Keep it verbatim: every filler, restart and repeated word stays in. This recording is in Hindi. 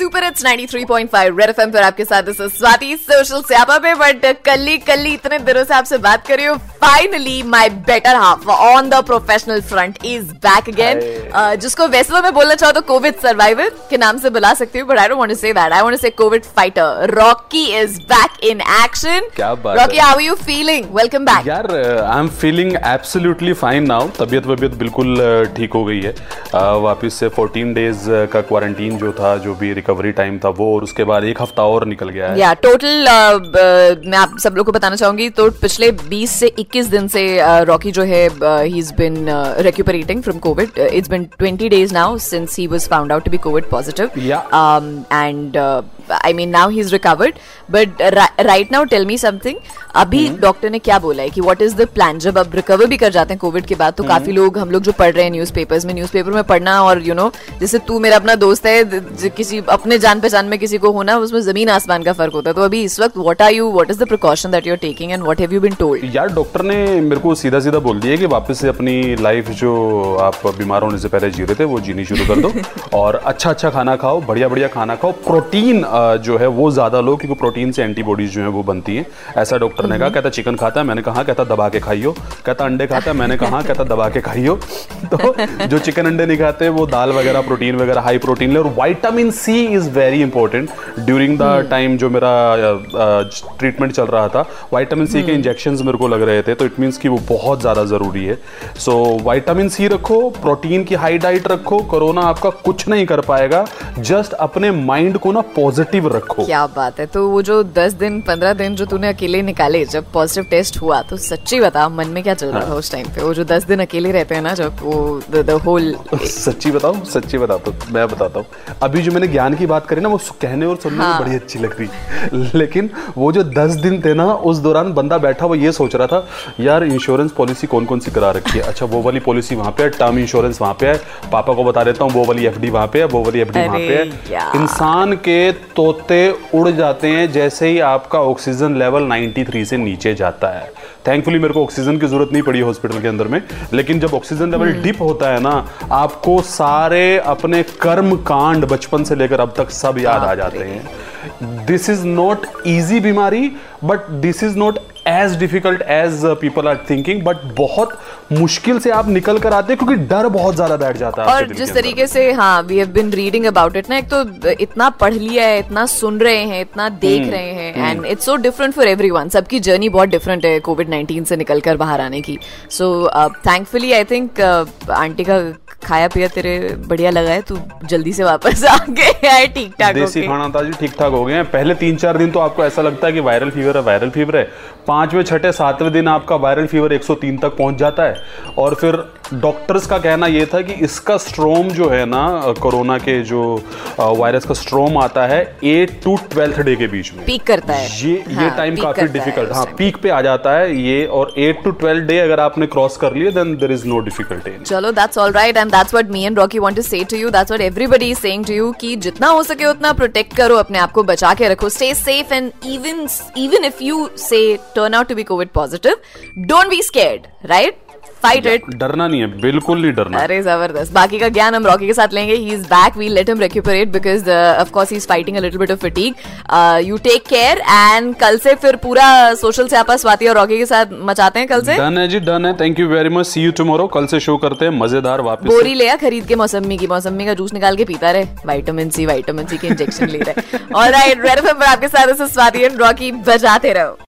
Super it's ninety three point five Red FM पर आपके साथ इस स्वाति सोशल स्यापा पे बट कल्ली कल्ली इतने दिनों से आपसे बात कर रही हूँ। Finally my better half on the professional front is back again, जिसको वैसे मैं बोलना चाहूँ तो कोविड सर्वाइवर के नाम से बुला सकती हूँ, but I don't want to say that, I want to say covid fighter. Rocky is back in action. क्या बात है Rocky, how are you feeling? Welcome back यार। I am feeling absolutely fine now. तबीयत वबीयत बिल्कुल ठीक हो गई है वापस से। फोर्टीन डेज का क्वारंटीन जो था, जो भी रिकवरी टाइम था वो, और उसके बाद एक हफ्ता और निकल गया है। या टोटल मैं आप सब लोग को बताना चाहूंगी तो पिछले बीस से इक्कीस दिन से रॉकी जो है he is been recuperating from covid. It's been twenty days now since he was found out to be covid positive and I mean now he is recovered. But right now tell me something, अभी डॉक्टर ने क्या बोला है कि व्हाट इज द प्लान? जब अब रिकवर भी कर जाते हैं कोविड के बाद तो काफी लोग, हम लोग जो पढ़ रहे हैं न्यूज़पेपर्स में, न्यूज़पेपर में पढ़ना और यू नो जैसे तू मेरा अपना दोस्त है, किसी अपने जान पहचान में किसी को होना, उसमें जमीन आसमान का फर्क होता है। तो अभी इस वक्त what are you, what is the precaution that you are taking and what have you been told? यार डॉक्टर ने मेरे को सीधा सीधा बोल दिया कि वापस से अपनी लाइफ जो आप बीमार होने से पहले जी रहे थे वो जीनी शुरू कर दो और अच्छा अच्छा खाना खाओ, बढ़िया बढ़िया खाना खाओ, प्रोटीन जो है वो ज्यादा लो क्योंकि प्रोटीन से एंटीबॉडीज जो है वो बनती है। ऐसा डॉक्टर ने कहा। कहता चिकन खाता है, मैंने कहा, कहता दबा के खाइयो, कहता अंडे खाता है, मैंने कहा, कहता दबा के खाइयो। तो जो चिकन अंडे नहीं खाते वो दाल वगैरह प्रोटीन वगैरह हाई प्रोटीन ले, और vitamin C is very important. During the time जो मेरा ट्रीटमेंट चल रहा था विटामिन सी के इंजेक्शन मेरे को लग रहे थे, तो इट मीन्स कि वो बहुत ज्यादा जरूरी है। सो विटामिन सी रखो, प्रोटीन की हाई डाइट रखो, कोरोना आपका कुछ नहीं कर पाएगा। जस्ट अपने माइंड को ना पॉजिटिव रखो। क्या बात है। तो वो जो दस दिन पंद्रह दिन जो तूने अकेले निकाले जब पॉजिटिव टेस्ट हुआ, तो सच्ची बता मन में क्या चल रहा था उस टाइम पे? वो जो दस दिन अकेले रहते हैं ना जब, वो द होल। सच्ची बताऊं सच्ची बताता हूं मैं बताता हूं अभी जो मैंने ज्ञान की बात करी ना वो कहने और सुनने में बड़ी अच्छी लग रही, लेकिन वो जो दस दिन थे ना उस दौरान बंदा बैठा वो ये सोच रहा था यार इंश्योरेंस पॉलिसी कौन कौन सी करा रखी है, अच्छा वो वाली पॉलिसी वहाँ पे है, टर्म इंश्योरेंस वहाँ पे है, पापा को बता देता हूँ वो वाली एफडी वहाँ पे है, वो वाली एफडी वहाँ पे है। इंसान के तोते उड़ जाते हैं जैसे ही आपका ऑक्सीजन लेवल तिरानवे से नीचे जाता है। थैंकफुली मेरे को ऑक्सीजन की जरूरत नहीं पड़ी हॉस्पिटल के अंदर में, लेकिन जब ऑक्सीजन लेवल डिप होता है ना आपको सारे अपने कर्म कांड बचपन से लेकर अब तक सब याद आ जाते हैं। दिस इज नॉट इजी बीमारी, but this is not as difficult as people are thinking, but बहुत मुश्किल से आप निकल कर आते हैं क्योंकि डर बहुत ज्यादा बैठ जाता है। और जिस तरीके से हाँ we have been reading about it ना, एक तो इतना पढ़ लिया है, इतना सुन रहे हैं, इतना देख hmm. रहे हैं, and it's so different for everyone. सबकी जर्नी बहुत डिफरेंट है कोविड नाइन्टीन से निकल कर बाहर आने की। So thankfully I think aunty का खाया पिया तेरे बढ़िया लगा है, तू जल्दी से वापस आ गए ठीक ठाक। देसी खाना था जी, ठीक ठाक हो गए हैं। पहले तीन चार दिन तो आपको ऐसा लगता है कि वायरल फीवर है वायरल फीवर है, पांचवें छठे सातवें दिन आपका वायरल फीवर एक सौ तीन तक पहुंच जाता है। और फिर डॉक्टर्स का कहना यह था कि इसका स्ट्रोम जो है ना कोरोना के जो वायरस का स्ट्रोम आता है एट टू ट्वेल्थ डे के बीच में पीक करता है। ये हाँ, ये टाइम काफी डिफिकल्ट हाँ पीक पे आ जाता है ये, और एट टू ट्वेल्थ डे अगर आपने क्रॉस कर लिए then there is no difficulty. चलो that's alright and that's what me and Rocky want to say to you, that's what everybody is saying to you कि जितना हो सके उतना प्रोटेक्ट करो अपने आप को, बचा के रखो, stay safe and even even if you say turn out to be covid positive don't be scared, right? Fight it. डरना नहीं है, बिल्कुल नहीं डरना। अरे जबरदस्त। बाकी का ज्ञान हम रॉकी के साथ लेंगे। He is back. We let him recuperate because uh, of course he is fighting a little bit of fatigue. Uh, you take care and कल से फिर पूरा सोशल से आपा स्वाति और रॉकी के साथ मचाते हैं कल से। डन है जी, डन है। Thank you very much. See you tomorrow. कल से शो करते हैं मजेदार वापस। बोरी ले आ खरीद के, मौसमी की मौसमी का जूस निकाल के पीता रहे, विटामिन सी विटामिन सी के इंजेक्शन ले रहे। ऑलराइट, रेड एफएम पर आपके साथ स्वाति एंड रॉकी, बजाते रहो।